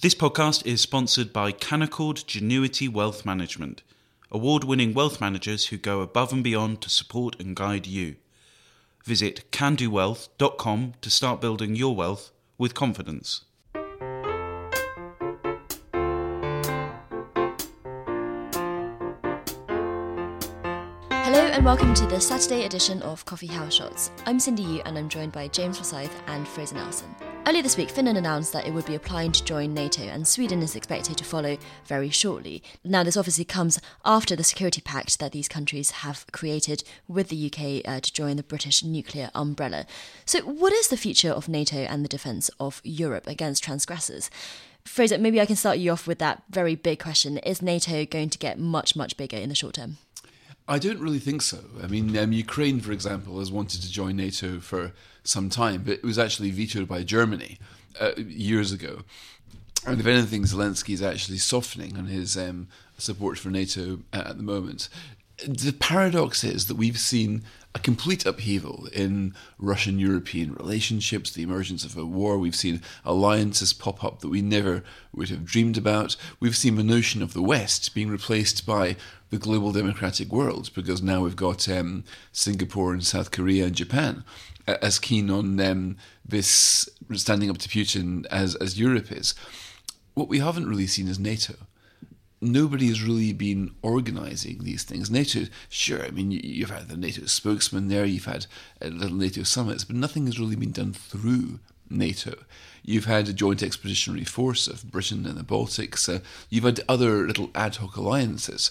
This podcast is sponsored by Canaccord Genuity Wealth Management, award-winning wealth managers who go above and beyond to support and guide you. Visit candowealth.com to start building your wealth with confidence. Hello and welcome to the Saturday edition of Coffee House Shots. I'm Cindy Yu and I'm joined by James Forsyth and Fraser Nelson. Earlier this week, Finland announced that it would be applying to join NATO, and Sweden is expected to follow very shortly. Now, this obviously comes after the security pact that these countries have created with the UK to join the British nuclear umbrella. So what is the future of NATO and the defence of Europe against transgressors? Fraser, maybe I can start you off with that very big question. Is NATO going to get much, much bigger in the short term? I don't really think so. I mean, Ukraine, for example, has wanted to join NATO for some time, but it was actually vetoed by Germany years ago. And if anything, Zelensky is actually softening on his support for NATO at the moment. The paradox is that we've seen a complete upheaval in Russian-European relationships, the emergence of a war. We've seen alliances pop up that we never would have dreamed about. We've seen the notion of the West being replaced by the global democratic world, because now we've got Singapore and South Korea and Japan as keen on this standing up to Putin as Europe is. What we haven't really seen is NATO. Nobody has really been organising these things. NATO, sure, I mean, you've had the NATO spokesman there, you've had little NATO summits, but nothing has really been done through NATO. You've had a joint expeditionary force of Britain and the Baltics. You've had other little ad hoc alliances.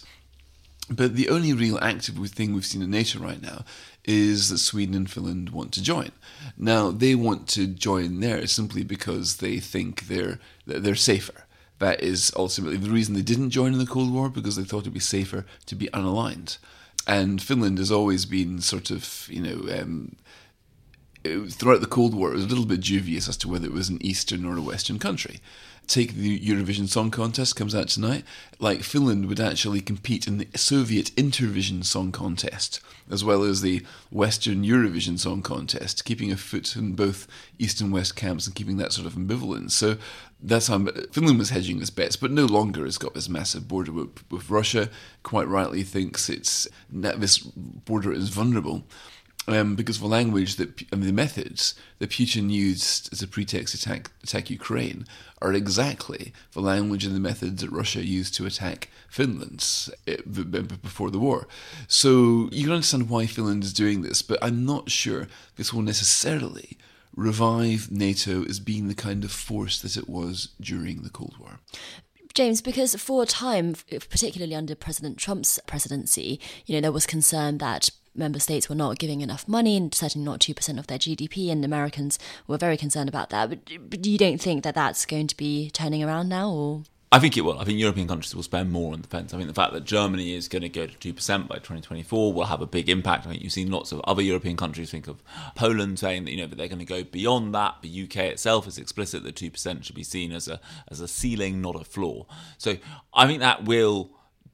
But the only real active thing we've seen in NATO right now is that Sweden and Finland want to join. Now, they want to join there simply because they think they're safer. That is ultimately the reason they didn't join in the Cold War, because they thought it would be safer to be unaligned. And Finland has always been sort of, throughout the Cold War, it was a little bit dubious as to whether it was an Eastern or a Western country. Take the Eurovision Song Contest, comes out tonight. Like, Finland would actually compete in the Soviet Intervision Song Contest, as well as the Western Eurovision Song Contest, keeping a foot in both East and West camps and keeping that sort of ambivalence. So that's how Finland was hedging its bets, but no longer has got this massive border with Russia. Quite rightly thinks this border is vulnerable. Because of the language and the methods that Putin used as a pretext to attack Ukraine are exactly the language and the methods that Russia used to attack Finland before the war. So you can understand why Finland is doing this, but I'm not sure this will necessarily revive NATO as being the kind of force that it was during the Cold War. James, because for a time, particularly under President Trump's presidency, there was concern that member states were not giving enough money, and certainly not 2% of their GDP, and Americans were very concerned about that. But you don't think that that's going to be turning around now? Or? I think it will. I think European countries will spend more on defence. I think the fact that Germany is going to go to 2% by 2024 will have a big impact. I think you've seen lots of other European countries, think of Poland, saying that that they're going to go beyond that. The UK itself is explicit that 2% should be seen as a ceiling, not a floor. So I think that will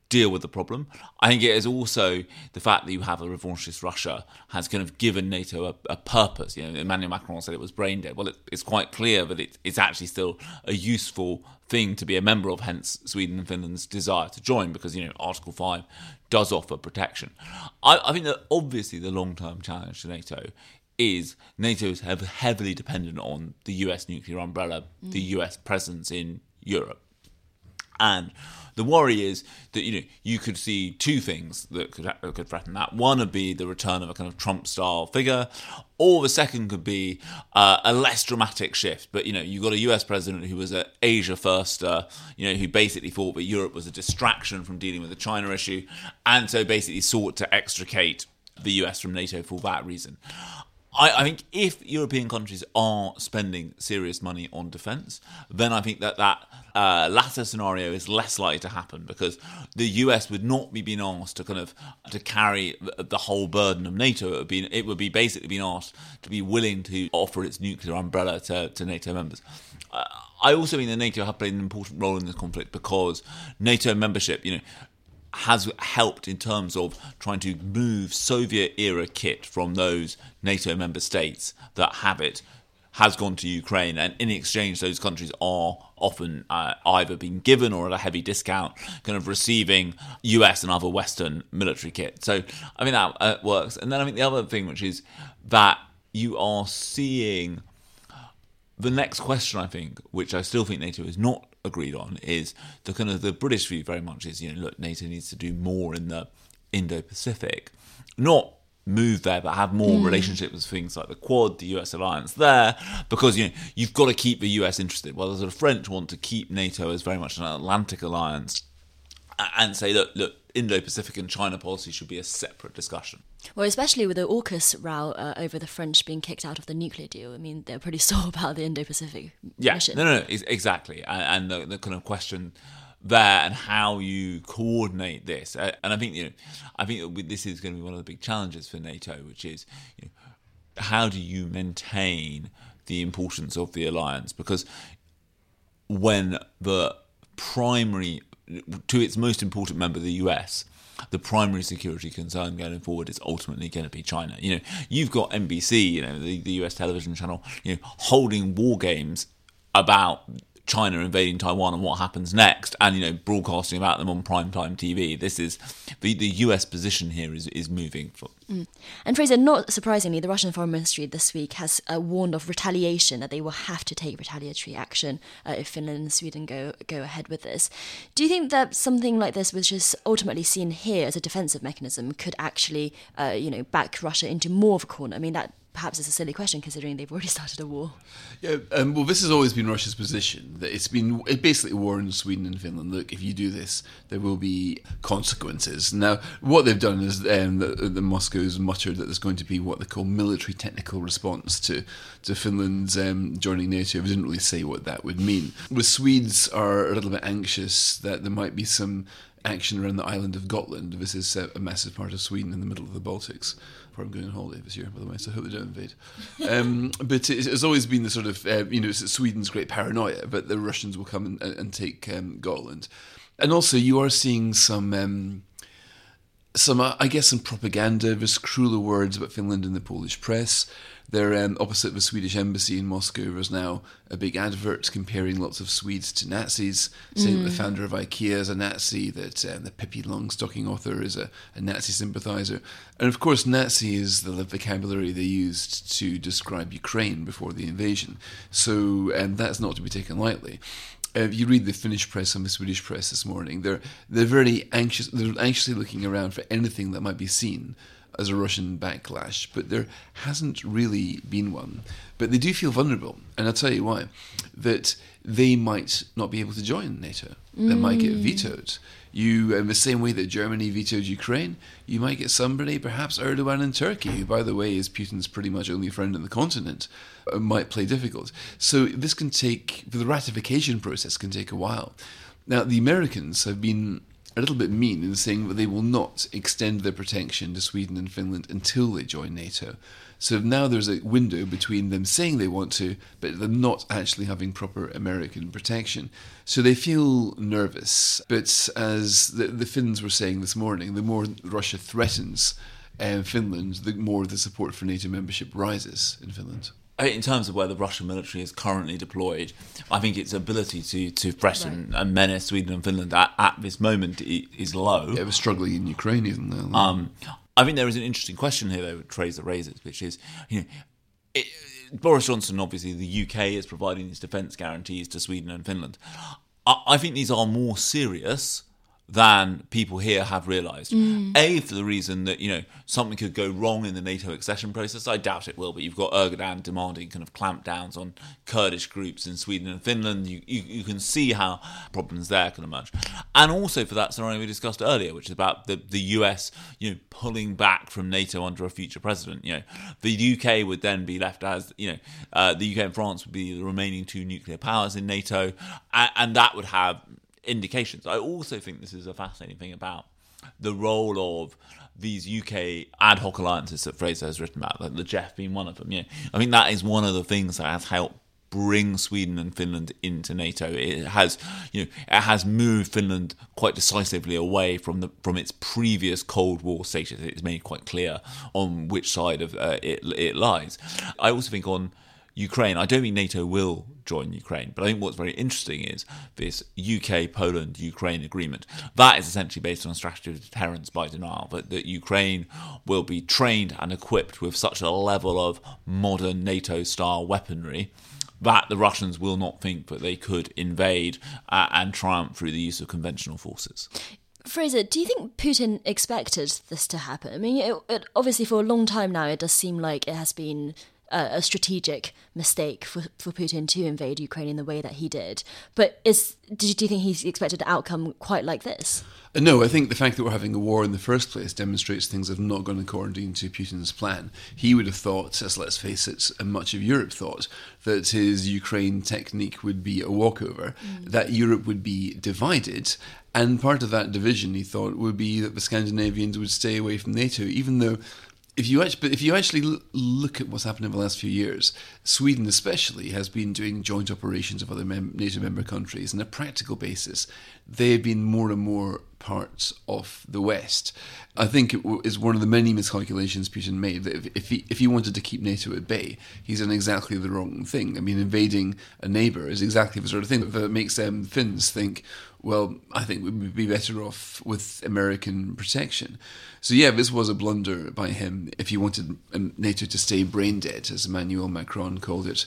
deal with the problem. I think it is also the fact that you have a revanchist Russia has kind of given NATO a purpose. Emmanuel Macron said it was brain dead. Well, it's quite clear that it's actually still a useful thing to be a member of, hence Sweden and Finland's desire to join, because, Article 5 does offer protection. I think that obviously the long-term challenge to NATO is NATO is heavily dependent on the US nuclear umbrella, the US presence in Europe. And the worry is that, you could see two things that could threaten that. One would be the return of a kind of Trump-style figure, or the second could be a less dramatic shift. But, you've got a US president who was an Asia-firster, who basically thought that Europe was a distraction from dealing with the China issue, and so basically sought to extricate the US from NATO for that reason. I think if European countries are spending serious money on defence, then I think that latter scenario is less likely to happen, because the US would not be being asked to carry the whole burden of NATO. It would be basically being asked to be willing to offer its nuclear umbrella to NATO members. I also think that NATO have played an important role in this conflict, because NATO membership, has helped in terms of trying to move Soviet-era kit from those NATO member states that have it has gone to Ukraine, and in exchange those countries are often either being given or at a heavy discount kind of receiving US and other Western military kit. So I mean that works. And then I think the other thing, which is that you are seeing the next question, I think, which I still think NATO is not agreed on, is the kind of the British view very much is, you know, look, NATO needs to do more in the Indo-Pacific, not move there, but have more relationships with things like the Quad, the US alliance there, because, you know, you've got to keep the US interested. Well, the sort of French want to keep NATO as very much an Atlantic alliance and say, look, Indo-Pacific and China policy should be a separate discussion. Well, especially with the AUKUS row over the French being kicked out of the nuclear deal. I mean, they're pretty sore about the Indo-Pacific mission. No, exactly. And the kind of question there and how you coordinate this. And I think, you know, this is going to be one of the big challenges for NATO, which is, you know, how do you maintain the importance of the alliance? Because when the primary, to its most important member, the US, the primary security concern going forward is ultimately going to be China. You know, you've got NBC, you know, the US television channel, you know, holding war games about China invading Taiwan and what happens next, and, you know, broadcasting about them on primetime TV. This is the US position here is moving forward. And Fraser, not surprisingly, the Russian Foreign Ministry this week has warned of retaliation, that they will have to take retaliatory action if Finland and Sweden go ahead with this. Do you think that something like this, which is ultimately seen here as a defensive mechanism, could actually, back Russia into more of a corner? I mean, that perhaps it's a silly question considering they've already started a war. Yeah, well, this has always been Russia's position, that it's been basically war in Sweden and Finland. Look, if you do this, there will be consequences. Now, what they've done is the Moscow's muttered that there's going to be what they call military technical response to Finland's joining NATO. They didn't really say what that would mean. The Swedes are a little bit anxious that there might be some action around the island of Gotland. This is a massive part of Sweden in the middle of the Baltics, where I'm going on holiday this year, by the way, so I hope they don't invade. But it's always been the sort of, it's Sweden's great paranoia, but the Russians will come and take Gotland. And also you are seeing some propaganda. There's crueler words about Finland in the Polish press. They're opposite the Swedish embassy in Moscow. There's now a big advert comparing lots of Swedes to Nazis, saying that the founder of IKEA is a Nazi, that the Pippi Longstocking author is a Nazi sympathiser. And of course, Nazi is the vocabulary they used to describe Ukraine before the invasion. So that's not to be taken lightly. You read the Finnish press and the Swedish press this morning. They're very anxious. They're anxiously looking around for anything that might be seen as a Russian backlash, but there hasn't really been one. But they do feel vulnerable, and I'll tell you why. That they might not be able to join NATO. They might get vetoed. You, in the same way that Germany vetoed Ukraine, you might get somebody, perhaps Erdogan in Turkey, who, by the way, is Putin's pretty much only friend on the continent, might play difficult. So this can take, the ratification process can take a while. Now, the Americans have been a little bit mean in saying that they will not extend their protection to Sweden and Finland until they join NATO. So now there's a window between them saying they want to, but them not actually having proper American protection. So they feel nervous. But as the Finns were saying this morning, the more Russia threatens Finland, the more the support for NATO membership rises in Finland. In terms of where the Russian military is currently deployed, I think its ability to threaten and menace Sweden and Finland at this moment is low. Yeah, we're struggling in Ukraine, isn't there? I think there is an interesting question here, though, Fraser raises, which is, you know, Boris Johnson, obviously, the UK is providing these defence guarantees to Sweden and Finland. I think these are more serious than people here have realised. A, for the reason that, you know, something could go wrong in the NATO accession process. I doubt it will, but you've got Erdogan demanding kind of clampdowns on Kurdish groups in Sweden and Finland. You can see how problems there can emerge. And also for that scenario we discussed earlier, which is about the US, you know, pulling back from NATO under a future president. You know, the UK would then be left as, you know, the UK and France would be the remaining two nuclear powers in NATO, and that would have indications. I also think this is a fascinating thing about the role of these UK ad hoc alliances that Fraser has written about, like the JEF being one of them. Yeah, I think that is one of the things that has helped bring Sweden and Finland into NATO. It has, you know, it has moved Finland quite decisively away from its previous Cold War status. It's made quite clear on which side of it lies. I also think on Ukraine. I don't think NATO will join Ukraine, but I think what's very interesting is this UK-Poland-Ukraine agreement. That is essentially based on a strategy of deterrence by denial, that Ukraine will be trained and equipped with such a level of modern NATO-style weaponry that the Russians will not think that they could invade and triumph through the use of conventional forces. Fraser, do you think Putin expected this to happen? I mean, it obviously for a long time now, it does seem like it has been a strategic mistake for Putin to invade Ukraine in the way that he did. But do you think he's expected an outcome quite like this? No, I think the fact that we're having a war in the first place demonstrates things have not gone according to Putin's plan. He would have thought, as let's face it, much of Europe thought, that his Ukraine technique would be a walkover, that Europe would be divided. And part of that division, he thought, would be that the Scandinavians would stay away from NATO, even though if you actually look at what's happened over the last few years, Sweden especially has been doing joint operations of other NATO member countries on a practical basis. They have been more and more parts of the West. I think it is one of the many miscalculations Putin made, that if he wanted to keep NATO at bay, he's done exactly the wrong thing. I mean, invading a neighbour is exactly the sort of thing that makes Finns think, well, I think we'd be better off with American protection. So yeah, this was a blunder by him if he wanted NATO to stay brain dead, as Emmanuel Macron called it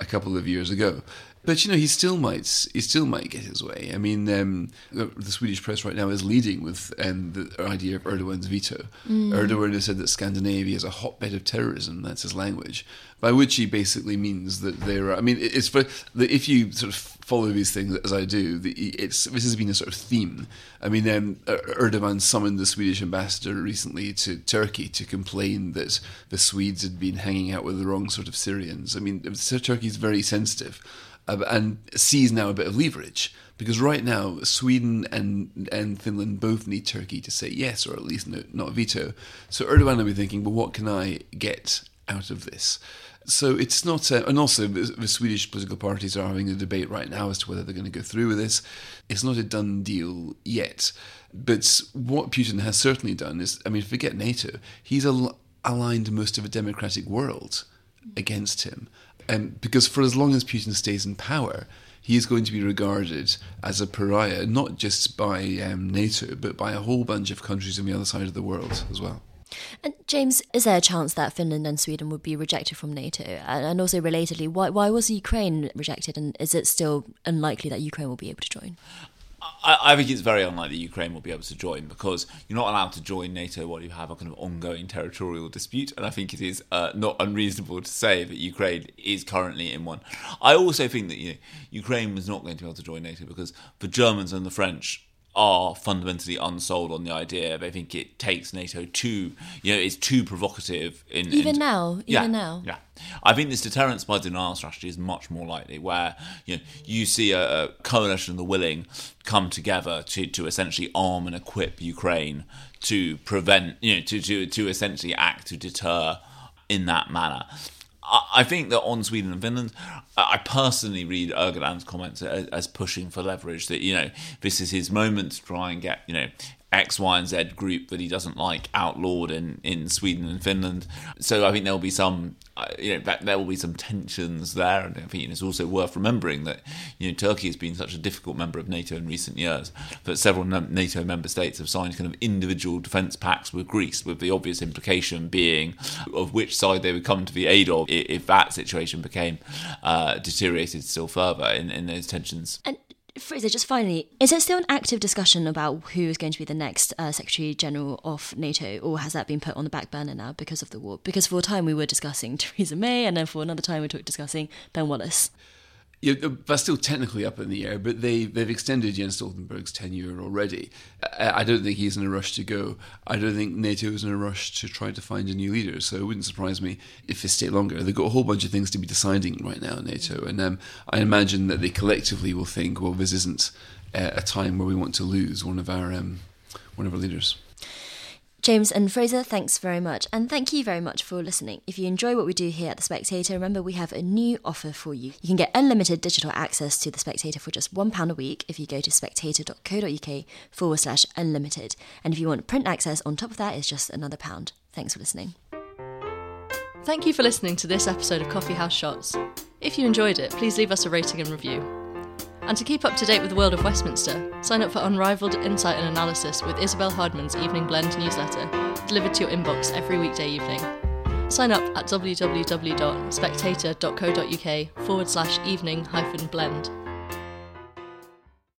a couple of years ago. But, you know, he still might get his way. I mean, the Swedish press right now is leading with the idea of Erdogan's veto. Erdogan has said that Scandinavia is a hotbed of terrorism. That's his language, by which he basically means that there are... I mean, if you sort of follow these things as I do, this has been a sort of theme. I mean, Erdogan summoned the Swedish ambassador recently to Turkey to complain that the Swedes had been hanging out with the wrong sort of Syrians. I mean, Turkey's very sensitive and sees now a bit of leverage, because right now Sweden and Finland both need Turkey to say yes, or at least no, not veto. So Erdogan will be thinking, well, what can I get out of this? So it's not... and also, the Swedish political parties are having a debate right now as to whether they're going to go through with this. It's not a done deal yet. But what Putin has certainly done is... I mean, forget NATO. He's aligned most of the democratic world against him. Because for as long as Putin stays in power, he is going to be regarded as a pariah, not just by NATO, but by a whole bunch of countries on the other side of the world as well. And James, is there a chance that Finland and Sweden would be rejected from NATO? And also relatedly, why was Ukraine rejected, and is it still unlikely that Ukraine will be able to join? I think it's very unlikely Ukraine will be able to join, because you're not allowed to join NATO while you have a kind of ongoing territorial dispute, and I think it is not unreasonable to say that Ukraine is currently in one. I also think that Ukraine was not going to be able to join NATO because the Germans and the French are fundamentally unsold on the idea. They think it takes NATO too... it's too provocative. Even now. Yeah. I think this deterrence by denial strategy is much more likely, where you see a coalition of the willing come together to essentially arm and equip Ukraine to prevent... to essentially act to deter in that manner. I think that on Sweden and Finland, I personally read Erdogan's comments as pushing for leverage, that, this is his moment to try and get, X, Y and Z group that he doesn't like outlawed in Sweden and Finland. So I think there'll be some, there will be some tensions there. And I think it's also worth remembering that, Turkey has been such a difficult member of NATO in recent years that several NATO member states have signed kind of individual defence pacts with Greece, with the obvious implication being of which side they would come to the aid of if that situation became deteriorated still further in those tensions. Fraser, just finally, is there still an active discussion about who is going to be the next Secretary General of NATO, or has that been put on the back burner now because of the war? Because for a time we were discussing Theresa May, and then for another time we were discussing Ben Wallace. Yeah, that's still technically up in the air, but they've extended Jens Stoltenberg's tenure already. I don't think he's in a rush to go. I don't think NATO is in a rush to try to find a new leader, so it wouldn't surprise me if they stay longer. They've got a whole bunch of things to be deciding right now, NATO, and I imagine that they collectively will think, well, this isn't a time where we want to lose one of our leaders. James and Fraser, thanks very much. And thank you very much for listening. If you enjoy what we do here at The Spectator, remember we have a new offer for you. You can get unlimited digital access to The Spectator for just £1 a week if you go to spectator.co.uk/unlimited. And if you want print access on top of that, it's just another £1. Thanks for listening. Thank you for listening to this episode of Coffee House Shots. If you enjoyed it, please leave us a rating and review. And to keep up to date with the world of Westminster, sign up for unrivaled insight and analysis with Isabel Hardman's Evening Blend newsletter, delivered to your inbox every weekday evening. Sign up at www.spectator.co.uk/evening-blend.